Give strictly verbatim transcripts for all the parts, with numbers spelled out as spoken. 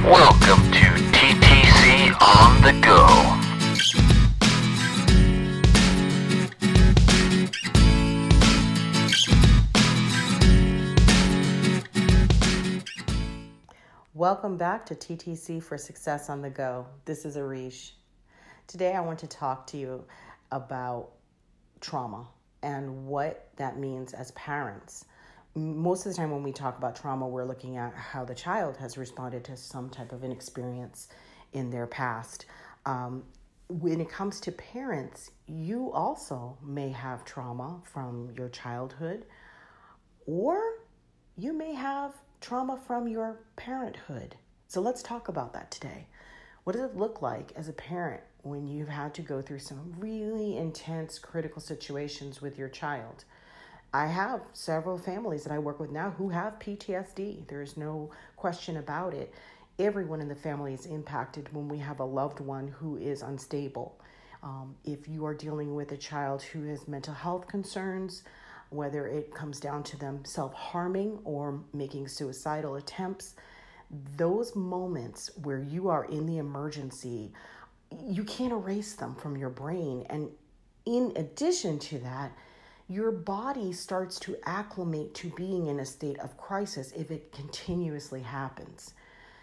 Welcome to T T C On the Go. Welcome back to T T C for Success on the Go. This is Erishe. Today I want to talk to you about trauma and what that means as parents. Most of the time when we talk about trauma, we're looking at how the child has responded to some type of an experience in their past. Um, when it comes to parents, you also may have trauma from your childhood, or you may have trauma from your parenthood. So let's talk about that today. What does it look like as a parent when you've had to go through some really intense, critical situations with your child? I have several families that I work with now who have P T S D. There is no question about it. Everyone in the family is impacted when we have a loved one who is unstable. Um, if you are dealing with a child who has mental health concerns, whether it comes down to them self-harming or making suicidal attempts, those moments where you are in the emergency, you can't erase them from your brain. And in addition to that, your body starts to acclimate to being in a state of crisis if it continuously happens.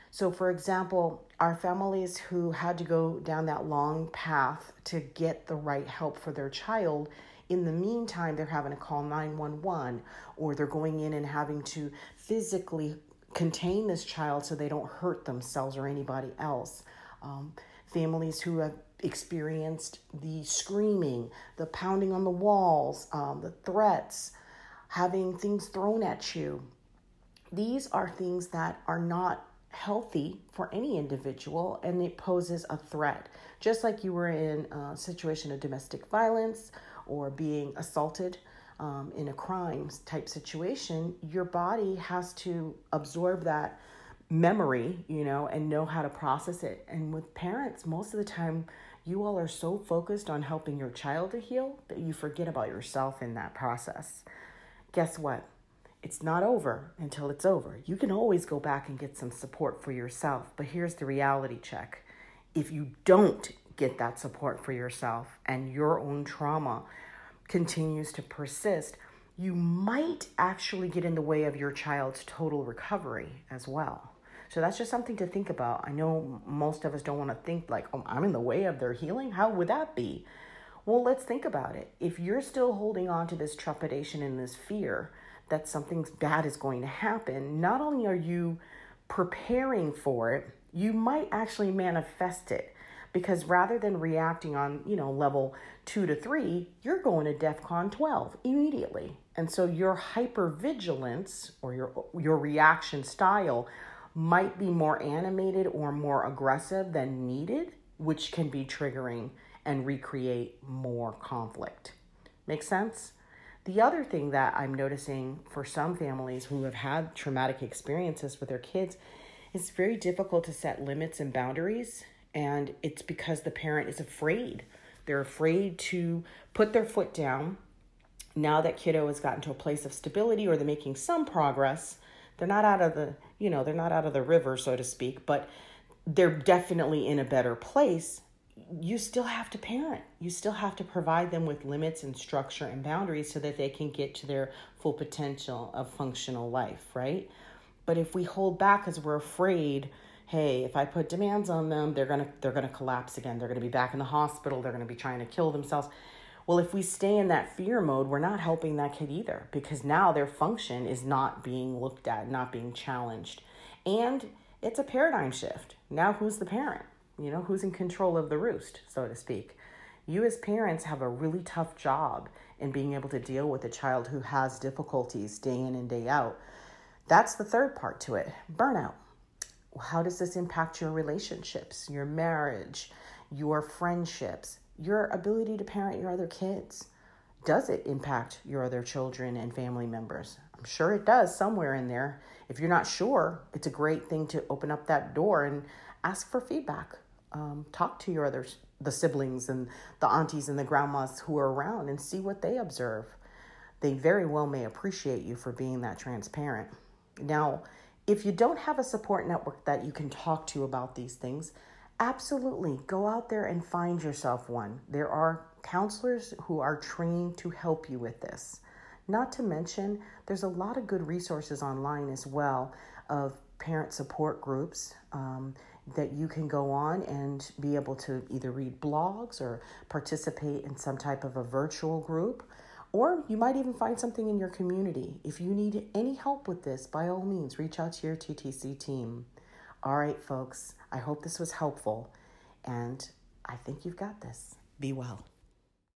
So, for example, our families who had to go down that long path to get the right help for their child, in the meantime, they're having to call nine one one, or they're going in and having to physically contain this child so they don't hurt themselves or anybody else. Um, families who have experienced the screaming, the pounding on the walls, um, the threats, having things thrown at you. These are things that are not healthy for any individual, and it poses a threat. Just like you were in a situation of domestic violence or being assaulted um, in a crime type situation, your body has to absorb that memory, you know, and know how to process it. And with parents, most of the time, you all are so focused on helping your child to heal that you forget about yourself in that process. Guess what? It's not over until it's over. You can always go back and get some support for yourself, but here's the reality check. If you don't get that support for yourself and your own trauma continues to persist, you might actually get in the way of your child's total recovery as well. So that's just something to think about. I know most of us don't want to think like, oh, I'm in the way of their healing. How would that be? Well, let's think about it. If you're still holding on to this trepidation and this fear that something bad is going to happen, not only are you preparing for it, you might actually manifest it. Because rather than reacting on, you know, level two to three, you're going to DEF CON twelve immediately. And so your hypervigilance or your your reaction style might be more animated or more aggressive than needed, which can be triggering and recreate more conflict. Make sense? The other thing that I'm noticing for some families who have had traumatic experiences with their kids, it's very difficult to set limits and boundaries. And it's because the parent is afraid. They're afraid to put their foot down. Now that kiddo has gotten to a place of stability or they're making some progress, they're not out of the, you know, they're not out of the river, so to speak, but they're definitely in a better place. You still have to parent. You still have to provide them with limits and structure and boundaries so that they can get to their full potential of functional life, right? But if we hold back because we're afraid, hey, if I put demands on them, they're going to they're going to collapse again. They're going to be back in the hospital. They're going to be trying to kill themselves. Well, if we stay in that fear mode, we're not helping that kid either, because now their function is not being looked at, not being challenged. And it's a paradigm shift. Now who's the parent? You know, who's in control of the roost, so to speak? You as parents have a really tough job in being able to deal with a child who has difficulties day in and day out. That's the third part to it, burnout. How does this impact your relationships, your marriage, your friendships, your ability to parent your other kids? Does it impact your other children and family members? I'm sure it does somewhere in there. If you're not sure, it's a great thing to open up that door and ask for feedback. Um, talk to your other the siblings and the aunties and the grandmas who are around and see what they observe. They very well may appreciate you for being that transparent. Now, If you don't have a support network that you can talk to about these things, absolutely go out there and find yourself one. There are counselors who are trained to help you with this. Not to mention, there's a lot of good resources online as well of parent support groups um, that you can go on and be able to either read blogs or participate in some type of a virtual group. Or you might even find something in your community. If you need any help with this, by all means, reach out to your T T C team. All right, folks, I hope this was helpful, and I think you've got this. Be well.